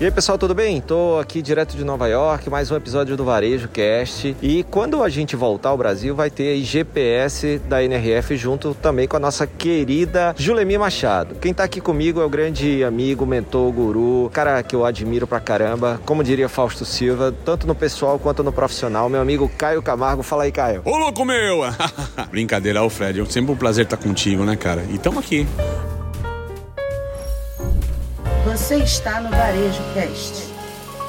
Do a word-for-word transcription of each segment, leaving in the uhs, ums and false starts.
E aí pessoal, tudo bem? Tô aqui direto de Nova York, mais um episódio do Varejo Cast. E quando a gente voltar ao Brasil, vai ter aí G P S da N R F junto também com a nossa querida Julemi Machado. Quem tá aqui comigo é o grande amigo, mentor, guru, cara que eu admiro pra caramba, como diria Fausto Silva, tanto no pessoal quanto no profissional, meu amigo Caio Camargo. Fala aí, Caio. Ô louco meu! Brincadeira, Alfred, é sempre um prazer estar contigo, né, cara? E tamo aqui. Você está no Varejo Cast.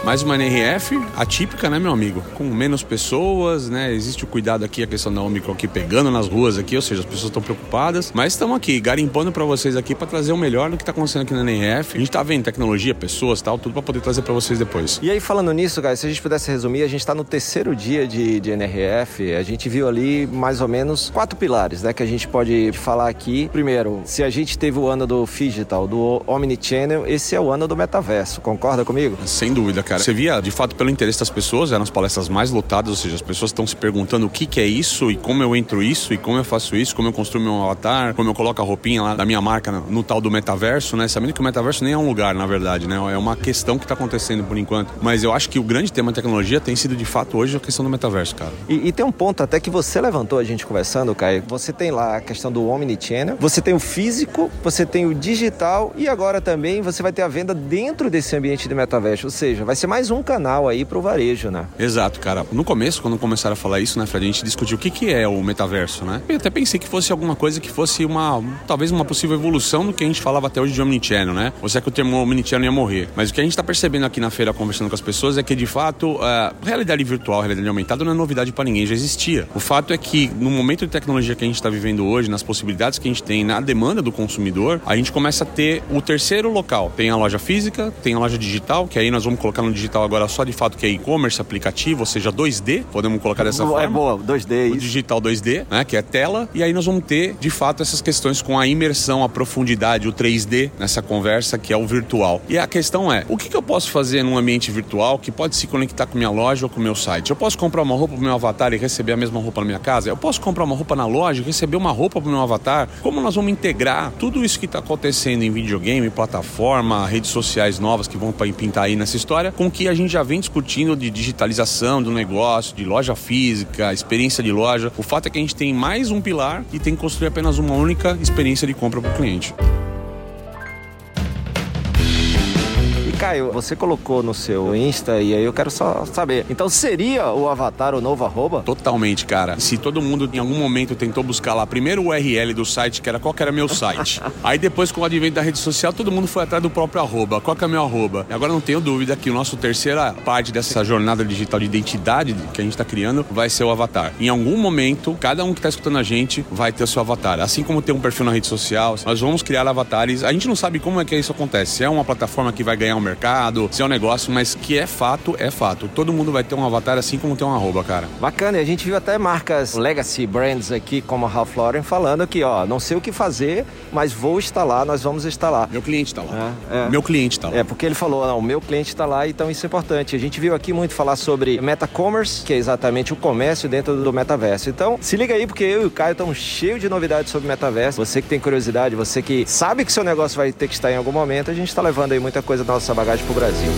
Mais uma N R F atípica, né, meu amigo? Com menos pessoas, né? Existe o cuidado aqui, a questão da Omicron aqui pegando nas ruas aqui, ou seja, as pessoas estão preocupadas. Mas estamos aqui, garimpando para vocês aqui para trazer o melhor do que está acontecendo aqui na N R F. A gente tá vendo tecnologia, pessoas e tal, tudo para poder trazer para vocês depois. E aí, falando nisso, guys, se a gente pudesse resumir, a gente está no terceiro dia de, de N R F. A gente viu ali mais ou menos quatro pilares, né? Que a gente pode falar aqui. Primeiro, se a gente teve o ano do FIGITAL, do Omnichannel, esse é o ano do Metaverso. Concorda comigo? Sem dúvida, cara. Você via, de fato, pelo interesse das pessoas, eram as palestras mais lotadas, ou seja, as pessoas estão se perguntando o que, que é isso e como eu entro isso e como eu faço isso, como eu construo meu avatar, como eu coloco a roupinha lá da minha marca no, no tal do metaverso, né? Sabendo que o metaverso nem é um lugar, na verdade, né? É uma questão que está acontecendo por enquanto. Mas eu acho que o grande tema da tecnologia tem sido, de fato, hoje a questão do metaverso, cara. E, e tem um ponto até que você levantou a gente conversando, Caio. Você tem lá a questão do Omnichannel, você tem o físico, você tem o digital e agora também você vai ter a venda dentro desse ambiente de metaverso, ou seja, vai ser mais um canal aí pro varejo, né? Exato, cara. No começo, quando começaram a falar isso, né, Fred, a gente discutiu o que, que é o metaverso, né? Eu até pensei que fosse alguma coisa que fosse uma, talvez uma possível evolução do que a gente falava até hoje de Omnichannel, né? Ou será que o termo Omnichannel ia morrer? Mas o que a gente tá percebendo aqui na feira, conversando com as pessoas, é que, de fato, a realidade virtual, a realidade aumentada não é novidade pra ninguém, já existia. O fato é que, no momento de tecnologia que a gente tá vivendo hoje, nas possibilidades que a gente tem, na demanda do consumidor, a gente começa a ter o terceiro local. Tem a loja física, tem a loja digital, que aí nós vamos colocar no digital agora só de fato que é e-commerce, aplicativo, ou seja, dois D, podemos colocar dessa é forma. É boa, dois D. O digital dois D, né, que é tela, e aí nós vamos ter, de fato, essas questões com a imersão, a profundidade, o três D nessa conversa, que é o virtual. E a questão é, o que, que eu posso fazer num ambiente virtual que pode se conectar com minha loja ou com o meu site? Eu posso comprar uma roupa pro meu avatar e receber a mesma roupa na minha casa? Eu posso comprar uma roupa na loja e receber uma roupa pro meu avatar? Como nós vamos integrar tudo isso que tá acontecendo em videogame, plataforma, redes sociais novas que vão pintar aí nessa história, com que a gente já vem discutindo de digitalização do negócio, de loja física, experiência de loja. O fato é que a gente tem mais um pilar e tem que construir apenas uma única experiência de compra para o cliente. Caio, você colocou no seu Insta e aí eu quero só saber. Então seria o avatar o novo arroba? Totalmente, cara. Se todo mundo em algum momento tentou buscar lá primeiro o U R L do site, que era qual que era meu site. Aí depois com o advento da rede social, todo mundo foi atrás do próprio arroba. Qual que é meu arroba? E agora não tenho dúvida que o nosso terceira parte dessa jornada digital de identidade que a gente tá criando vai ser o avatar. Em algum momento, cada um que tá escutando a gente vai ter o seu avatar. Assim como tem um perfil na rede social, nós vamos criar avatares. A gente não sabe como é que isso acontece. Se é uma plataforma que vai ganhar um mercado, se é um negócio, mas que é fato, é fato. Todo mundo vai ter um avatar assim como tem um arroba, cara. Bacana, e a gente viu até marcas legacy brands aqui, como a Ralph Lauren, falando que, ó, não sei o que fazer, mas vou instalar, nós vamos instalar. Meu cliente tá lá. É, é. Meu cliente tá lá. É, porque ele falou, não, meu cliente tá lá, então isso é importante. A gente viu aqui muito falar sobre Metacommerce, que é exatamente o comércio dentro do metaverso. Então, se liga aí, porque eu e o Caio estamos cheios de novidades sobre metaverso. Você que tem curiosidade, você que sabe que seu negócio vai ter que estar em algum momento, a gente tá levando aí muita coisa da nossa bagagem pro Brasil.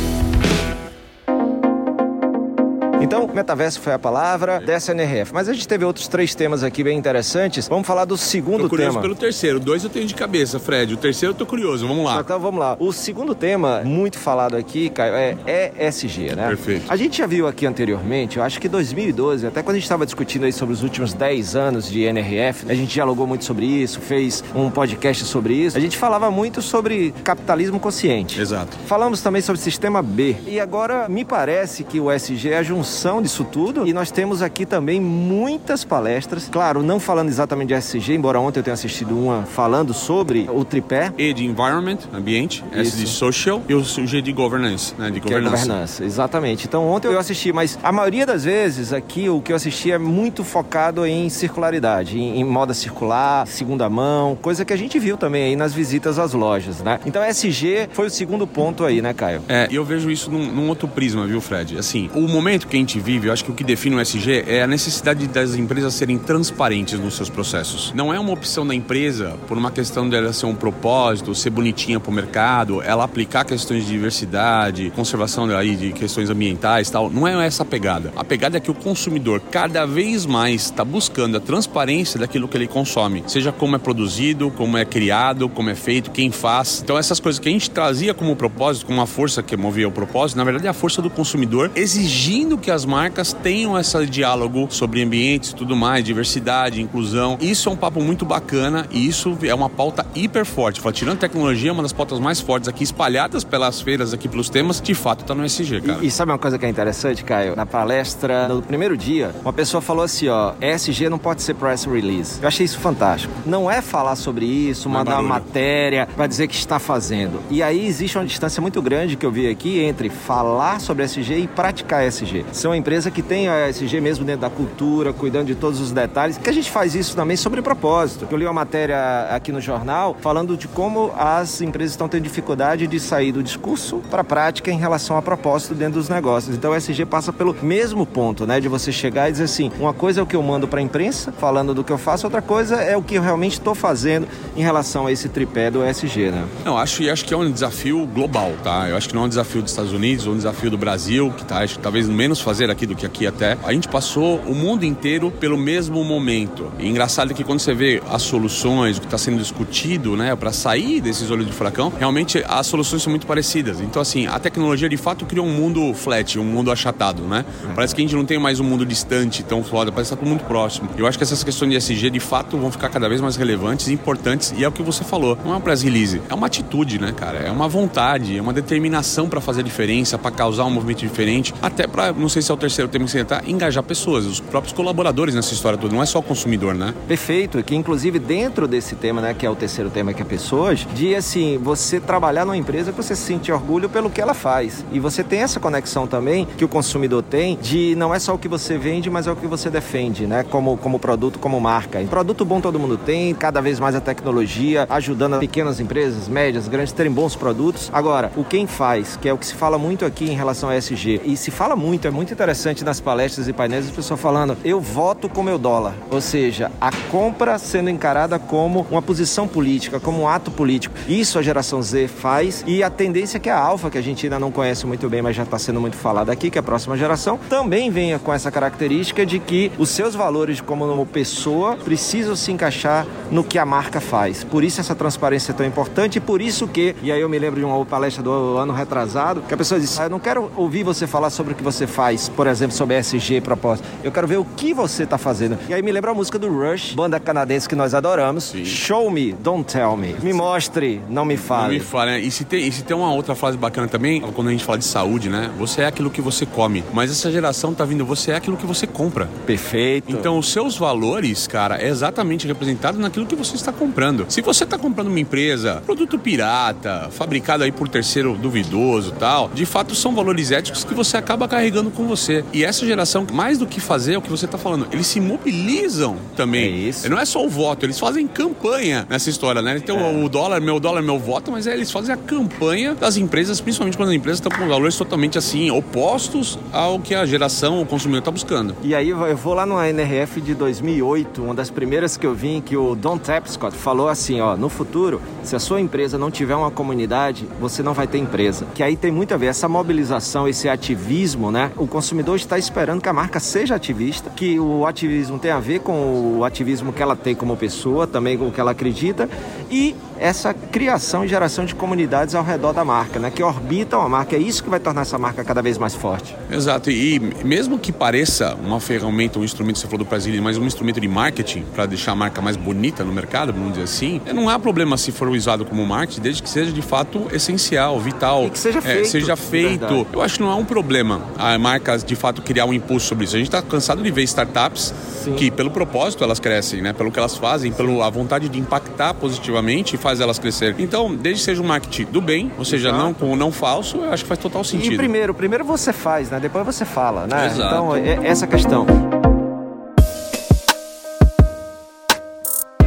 Então, metaverso foi a palavra dessa N R F. Mas a gente teve outros três temas aqui bem interessantes. Vamos falar do segundo tema. Tô curioso tema. Pelo terceiro. Dois eu tenho de cabeça, Fred. O terceiro eu tô curioso. Vamos lá. Então, vamos lá. O segundo tema, muito falado aqui, Caio, é E S G, né? Perfeito. A gente já viu aqui anteriormente, eu acho que em dois mil e doze, até quando a gente estava discutindo aí sobre os últimos dez anos de N R F, a gente dialogou muito sobre isso, fez um podcast sobre isso. A gente falava muito sobre capitalismo consciente. Exato. Falamos também sobre sistema B. E agora, me parece que o E S G é a junção disso tudo, e nós temos aqui também muitas palestras, claro, não falando exatamente de E S G, embora ontem eu tenha assistido uma falando sobre o tripé E de Environment, ambiente, S de Social e o G de Governance, né, de governança. É governança, exatamente. Então ontem eu assisti, mas a maioria das vezes aqui o que eu assisti é muito focado em circularidade, em, em moda circular, segunda mão, coisa que a gente viu também aí nas visitas às lojas, né? Então E S G foi o segundo ponto aí, né, Caio? É, e eu vejo isso num, num outro prisma, viu, Fred? Assim, o momento que gente vive, eu acho que o que define o E S G é a necessidade das empresas serem transparentes nos seus processos. Não é uma opção da empresa, por uma questão dela ser um propósito, ser bonitinha para o mercado, ela aplicar questões de diversidade, conservação aí de questões ambientais e tal. Não é essa a pegada. A pegada é que o consumidor cada vez mais está buscando a transparência daquilo que ele consome, seja como é produzido, como é criado, como é feito, quem faz. Então essas coisas que a gente trazia como propósito, como uma força que movia o propósito, na verdade é a força do consumidor exigindo que as marcas tenham esse diálogo sobre ambientes e tudo mais, diversidade, inclusão. Isso é um papo muito bacana e isso é uma pauta hiper forte. Tirando tecnologia, é uma das pautas mais fortes aqui, espalhadas pelas feiras aqui, pelos temas, de fato está no E S G, cara. E, e sabe uma coisa que é interessante, Caio? Na palestra, no primeiro dia, uma pessoa falou assim, ó, E S G não pode ser press release. Eu achei isso fantástico. Não é falar sobre isso, mandar uma matéria para dizer que está fazendo. E aí existe uma distância muito grande que eu vi aqui entre falar sobre E S G e praticar E S G. Ser uma empresa que tem a E S G mesmo dentro da cultura, cuidando de todos os detalhes, que a gente faz isso também sobre propósito. Eu li uma matéria aqui no jornal falando de como as empresas estão tendo dificuldade de sair do discurso para a prática em relação a propósito dentro dos negócios. Então o E S G passa pelo mesmo ponto, né, de você chegar e dizer assim, uma coisa é o que eu mando para a imprensa, falando do que eu faço, outra coisa é o que eu realmente estou fazendo em relação a esse tripé do E S G, né? Não, acho, acho que é um desafio global, tá? Eu acho que não é um desafio dos Estados Unidos, é um desafio do Brasil, que tá, acho que talvez menos fazer aqui do que aqui até. A gente passou o mundo inteiro pelo mesmo momento. E engraçado que quando você vê as soluções, o que está sendo discutido, né, para sair desses olhos de furacão, realmente as soluções são muito parecidas. Então, assim, a tecnologia de fato criou um mundo flat, um mundo achatado, né? Parece que a gente não tem mais um mundo distante, tão foda, parece que tá tudo muito próximo. Eu acho que essas questões de E S G, de fato, vão ficar cada vez mais relevantes e importantes, e é o que você falou. Não é uma press release, é uma atitude, né, cara? É uma vontade, é uma determinação para fazer a diferença, para causar um movimento diferente, até para, não sei se é o terceiro tema que você entrar, engajar pessoas, os próprios colaboradores nessa história toda, não é só o consumidor, né? Perfeito, que inclusive dentro desse tema, né, que é o terceiro tema que é pessoas, de assim, você trabalhar numa empresa que você sente orgulho pelo que ela faz. E você tem essa conexão também que o consumidor tem de não é só o que você vende, mas é o que você defende, né? Como, como produto, como marca. E produto bom todo mundo tem, cada vez mais a tecnologia ajudando pequenas empresas, médias, grandes, terem bons produtos. Agora, o quem faz, que é o que se fala muito aqui em relação ao E S G, e se fala muito, é muito interessante nas palestras e painéis, as pessoas falando, eu voto com meu dólar. Ou seja, a compra sendo encarada como uma posição política, como um ato político. Isso a geração Z faz, e a tendência que a Alfa, que a gente ainda não conhece muito bem, mas já está sendo muito falada aqui, que é a próxima geração, também venha com essa característica de que os seus valores como uma pessoa precisam se encaixar no que a marca faz. Por isso essa transparência é tão importante, e por isso que, e aí eu me lembro de uma palestra do ano retrasado, que a pessoa disse, ah, eu não quero ouvir você falar sobre o que você faz, por exemplo, sobre E S G e propósito. Eu quero ver o que você está fazendo. E aí me lembra a música do Rush, banda canadense que nós adoramos. Sim. Show me, don't tell me. Me mostre, não me fale. Não me fale, né? E se tem, e se tem uma outra frase bacana também, quando a gente fala de saúde, né? Você é aquilo que você come. Mas essa geração tá vindo, você é aquilo que você compra. Perfeito. Então, os seus valores, cara, é exatamente representado naquilo que você está comprando. Se você está comprando uma empresa, produto pirata, fabricado aí por terceiro duvidoso e tal, de fato são valores éticos que você acaba carregando com você. E essa geração, mais do que fazer, é o que você tá falando. Eles se mobilizam também. É isso. Não é só o voto, eles fazem campanha nessa história, né? Então, é. o dólar, meu dólar, meu voto, mas é, eles fazem a campanha das empresas, principalmente quando as empresas estão com valores totalmente, assim, opostos ao que a geração, o consumidor tá buscando. E aí, eu vou lá numa N R F de dois mil e oito, uma das primeiras que eu vi, que o Don Tapscott falou assim, ó, no futuro, se a sua empresa não tiver uma comunidade, você não vai ter empresa. Que aí tem muito a ver, essa mobilização, esse ativismo, né? O consumidor está esperando que a marca seja ativista, que o ativismo tem a ver com o ativismo que ela tem como pessoa, também com o que ela acredita, e essa criação e geração de comunidades ao redor da marca, né? Que orbitam a marca. É isso que vai tornar essa marca cada vez mais forte. Exato. E mesmo que pareça uma ferramenta, um instrumento, você falou do Brasil, mas um instrumento de marketing para deixar a marca mais bonita no mercado, vamos dizer assim, não há problema se for usado como marketing, desde que seja de fato essencial, vital. E que seja feito. É, seja feito. Verdade. Eu acho que não há um problema a marca de fato criar um impulso sobre isso. A gente está cansado de ver startups, sim, que pelo propósito elas crescem, né? Pelo que elas fazem, pela vontade de impactar positivamente e faz elas crescerem. Então, desde que seja um marketing do bem, ou seja, não, com, não falso, eu acho que faz total sentido. E primeiro, primeiro você faz, né? Depois você fala, né? Exato. Então, é essa questão.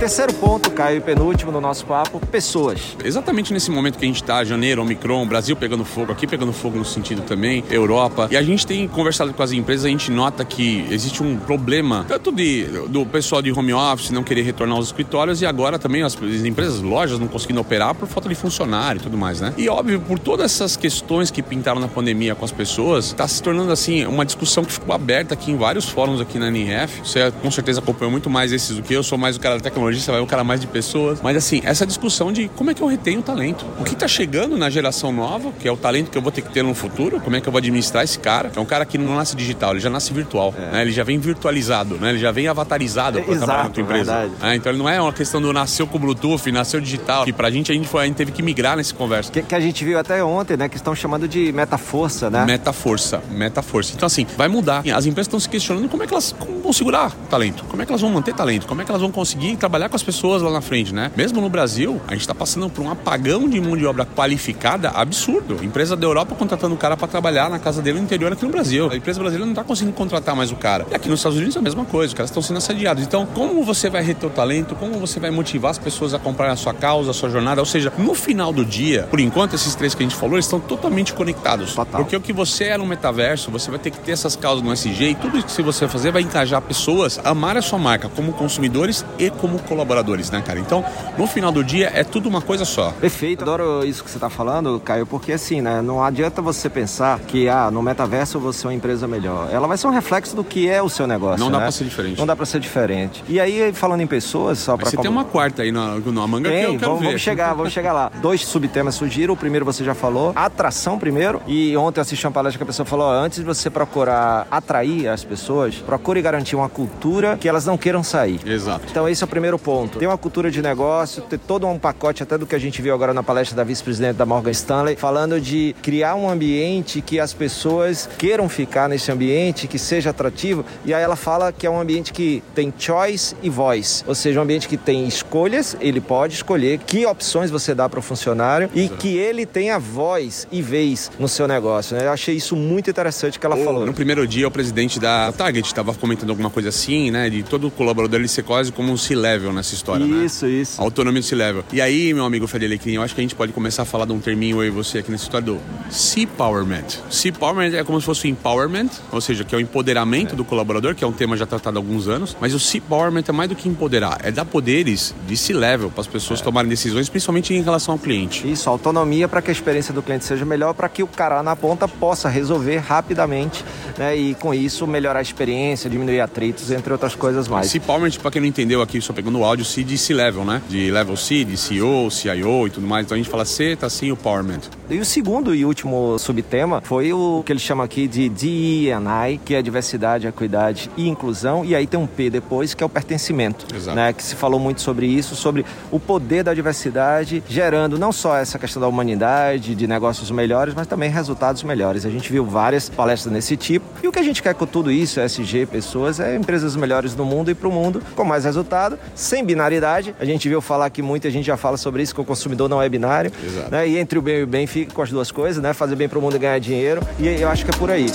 Terceiro ponto, Caio, e penúltimo no nosso papo, pessoas. Exatamente nesse momento que a gente está, janeiro, Omicron, Brasil pegando fogo, aqui pegando fogo no sentido também, Europa. E a gente tem conversado com as empresas, a gente nota que existe um problema, tanto de, do pessoal de home office não querer retornar aos escritórios e agora também as empresas, lojas não conseguindo operar por falta de funcionário e tudo mais, né? E óbvio, por todas essas questões que pintaram na pandemia com as pessoas, está se tornando assim uma discussão que ficou aberta aqui em vários fóruns aqui na N R F. Você com certeza acompanhou muito mais esses do que eu, sou mais o cara da tecnologia, você vai o cara mais de pessoas. Mas assim, essa discussão de como é que eu retenho o talento? O que está chegando na geração nova, que é o talento que eu vou ter que ter no futuro, como é que eu vou administrar esse cara? É um cara que não nasce digital, ele já nasce virtual, é. né? Ele já vem virtualizado, né? Ele já vem avatarizado para trabalhar na tua empresa. É, então ele não é uma questão do nasceu com Bluetooth, nasceu digital, que pra gente a gente, foi, a gente teve que migrar nessa conversa. Que, que a gente viu até ontem, né? Que estão chamando de metaforça, né? Metaforça, metaforça. Então assim, vai mudar. As empresas estão se questionando como é que elas como vão segurar o talento, como é que elas vão manter talento, como é que elas vão conseguir trabalhar com as pessoas lá na frente, né? Mesmo no Brasil, a gente está passando por um apagão de mão de obra qualificada absurdo. Empresa da Europa contratando o cara para trabalhar na casa dele no interior aqui no Brasil. A empresa brasileira não está conseguindo contratar mais o cara. E aqui nos Estados Unidos é a mesma coisa, os caras estão sendo assediados. Então, como você vai reter o talento? Como você vai motivar as pessoas a comprar a sua causa, a sua jornada? Ou seja, no final do dia, por enquanto, esses três que a gente falou, eles estão totalmente conectados. Total. Porque o que você é no metaverso, você vai ter que ter essas causas no E S G e tudo isso que você vai fazer vai engajar pessoas a amar a sua marca como consumidores e como colaboradores, né, cara? Então, no final do dia, é tudo uma coisa só. Perfeito. Adoro isso que você está falando, Caio, porque assim, né, não adianta você pensar que, ah, no metaverso eu vou ser uma empresa melhor. Ela vai ser um reflexo do que é o seu negócio, Não né? dá pra ser diferente. Não dá pra ser diferente. E aí, falando em pessoas, só pra... Mas você como... tem uma quarta aí na, na manga tem, que eu quero vamos, ver. Vamos chegar, vamos chegar lá. Dois subtemas surgiram. O primeiro você já falou, atração primeiro. E ontem eu assisti uma palestra que a pessoa falou, ó, antes de você procurar atrair as pessoas, procure garantir uma cultura que elas não queiram sair. Exato. Então esse é o primeiro ponto. Tem uma cultura de negócio, ter todo um pacote até do que a gente viu agora na palestra da vice-presidente da Morgan Stanley, falando de criar um ambiente que as pessoas queiram ficar nesse ambiente, que seja atrativo. E aí ela fala que é um ambiente que tem choice e voice. Ou seja, um ambiente que tem escolhas, ele pode escolher que opções você dá para o funcionário e Exato. Que ele tenha voz e vez no seu negócio, né? Eu achei isso muito interessante que ela oh, falou. No primeiro dia, o presidente da Target estava comentando alguma coisa assim, né? De todo colaborador ele ser quase como um C-Level nessa história, isso, né? Isso, isso. Autonomia do C-Level. E aí, meu amigo Fedelecrim, eu acho que a gente pode começar a falar de um terminho eu e você aqui nessa história do C-Powerment. C-Powerment é como se fosse o empowerment, ou seja, que é o empoderamento é. do colaborador, que é um tema já tratado há alguns anos, mas o C-Powerment é mais do que empoderar, é dar poderes de C-Level para as pessoas é. tomarem decisões, principalmente em relação ao cliente. Isso, autonomia para que a experiência do cliente seja melhor, para que o cara na ponta possa resolver rapidamente, né? E com isso melhorar a experiência, diminuir atritos, entre outras coisas mais. C-Powerment, para quem não entendeu aqui, só pegando o áudio, C de C-Level, né? De Level C, de C E O, C I O e tudo mais, então a gente fala C, tá assim, o Powerment. E o segundo e último subtema foi o que eles chamam aqui de D e I, que é diversidade, equidade e inclusão, e aí tem um P depois, que é o pertencimento, né? Que se falou muito sobre isso, sobre o poder da diversidade, gerando não só essa questão da humanidade, de negócios melhores, mas também resultados melhores. A gente viu várias palestras nesse tipo, e o que a gente quer com tudo isso, E S G, pessoas, é empresas melhores no mundo e pro mundo, com mais resultado, sem binaridade. A gente viu falar aqui muito, a gente já fala sobre isso, que o consumidor não é binário, né? E entre o bem e o bem fica com as duas coisas, né? Fazer bem pro mundo e ganhar dinheiro, e eu acho que é por aí.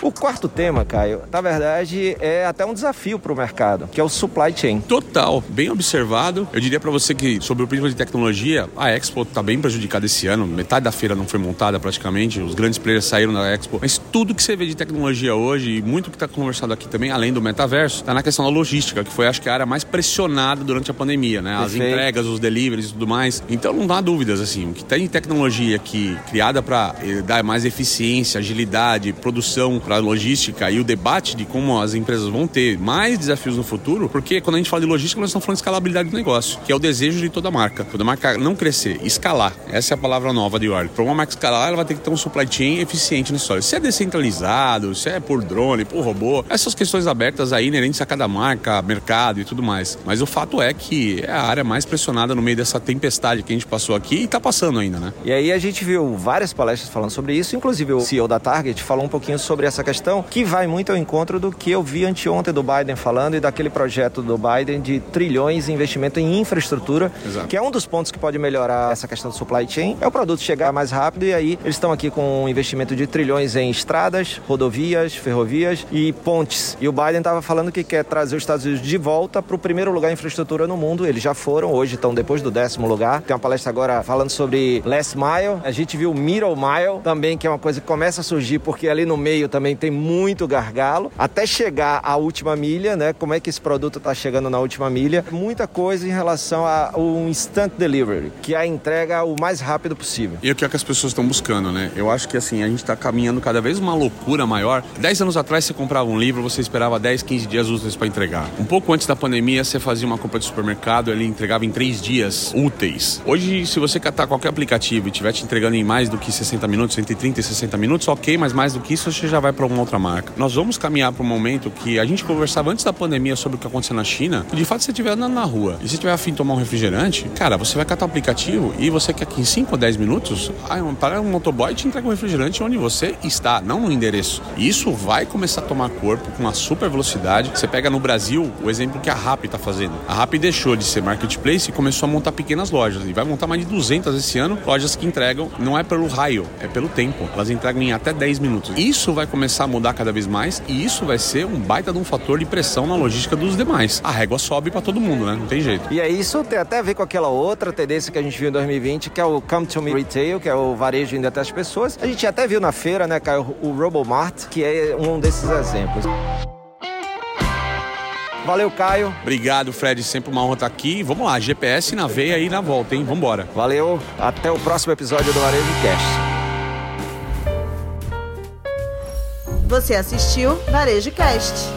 O quarto tema, Caio, na verdade é até um desafio para o mercado, que é o supply chain. Total, bem observado. Eu diria para você que, sobre o prisma de tecnologia, a Expo está bem prejudicada esse ano. Metade da feira não foi montada praticamente, os grandes players saíram da Expo. Mas tudo que você vê de tecnologia hoje, e muito que está conversado aqui também, além do metaverso, está na questão da logística, que foi, acho que, a área mais pressionada durante a pandemia, né? As Perfeito. entregas, os deliveries e tudo mais. Então não dá dúvidas, assim, o que tem tecnologia aqui criada para dar mais eficiência, agilidade, produção para logística e o debate de como as empresas vão ter mais desafios no futuro, porque quando a gente fala de logística, nós estamos falando de escalabilidade do negócio, que é o desejo de toda marca. Toda marca não crescer, escalar. Essa é a palavra nova de ordem. Para uma marca escalar, ela vai ter que ter um supply chain eficiente na história. Se é descentralizado, se é por drone, por robô, essas questões abertas aí inerentes a cada marca, mercado e tudo mais. Mas o fato é que é a área mais pressionada no meio dessa tempestade que a gente passou aqui e está passando ainda, né? E aí a gente viu várias palestras falando sobre isso, inclusive o C E O da Target falou um pouquinho sobre essa questão questão que vai muito ao encontro do que eu vi anteontem do Biden falando e daquele projeto do Biden de trilhões em investimento em infraestrutura, Exato. Que é um dos pontos que pode melhorar essa questão do supply chain, é o produto chegar mais rápido, e aí eles estão aqui com um investimento de trilhões em estradas, rodovias, ferrovias e pontes. E o Biden estava falando que quer trazer os Estados Unidos de volta para o primeiro lugar em infraestrutura no mundo. Eles já foram, hoje estão depois do décimo lugar. Tem uma palestra agora falando sobre Last Mile. A gente viu o Middle Mile também, que é uma coisa que começa a surgir, porque ali no meio também tem muito gargalo. Até chegar à última milha, né? Como é que esse produto está chegando na última milha? Muita coisa em relação ao instant delivery, que é a entrega o mais rápido possível. E o que é que as pessoas estão buscando, né? Eu acho que assim, a gente está caminhando cada vez uma loucura maior. Dez anos atrás você comprava um livro, você esperava dez, quinze dias úteis para entregar. Um pouco antes da pandemia você fazia uma compra de supermercado, ele entregava em três dias úteis. Hoje, se você catar qualquer aplicativo e estiver te entregando em mais do que sessenta minutos, entre trinta e sessenta minutos, ok, mas mais do que isso você já vai para uma outra marca. Nós vamos caminhar para um momento que a gente conversava antes da pandemia sobre o que aconteceu na China, e de fato você estiver andando na rua e você estiver afim de tomar um refrigerante, cara, você vai catar o aplicativo e você quer que em cinco ou dez minutos para um motoboy te entrega um refrigerante onde você está, não no endereço. Isso vai começar a tomar corpo com uma super velocidade. Você pega no Brasil o exemplo que a Rappi está fazendo. A Rappi deixou de ser marketplace e começou a montar pequenas lojas, e vai montar mais de duzentas esse ano, lojas que entregam, não é pelo raio, é pelo tempo. Elas entregam em até dez minutos. Isso vai começar a mudar cada vez mais, e isso vai ser um baita de um fator de pressão na logística dos demais. A régua sobe para todo mundo, né? Não tem jeito. E é isso, tem até a ver com aquela outra tendência que a gente viu em dois mil e vinte, que é o Come To Me Retail, que é o varejo indo até as pessoas. A gente até viu na feira, né, Caio, o Robomart, que é um desses exemplos. Valeu, Caio. Obrigado, Fred. Sempre uma honra estar aqui. Vamos lá, G P S na veia e na volta, hein? Vambora. Valeu. Até o próximo episódio do Varejo Cast. Você assistiu Varejo Cast.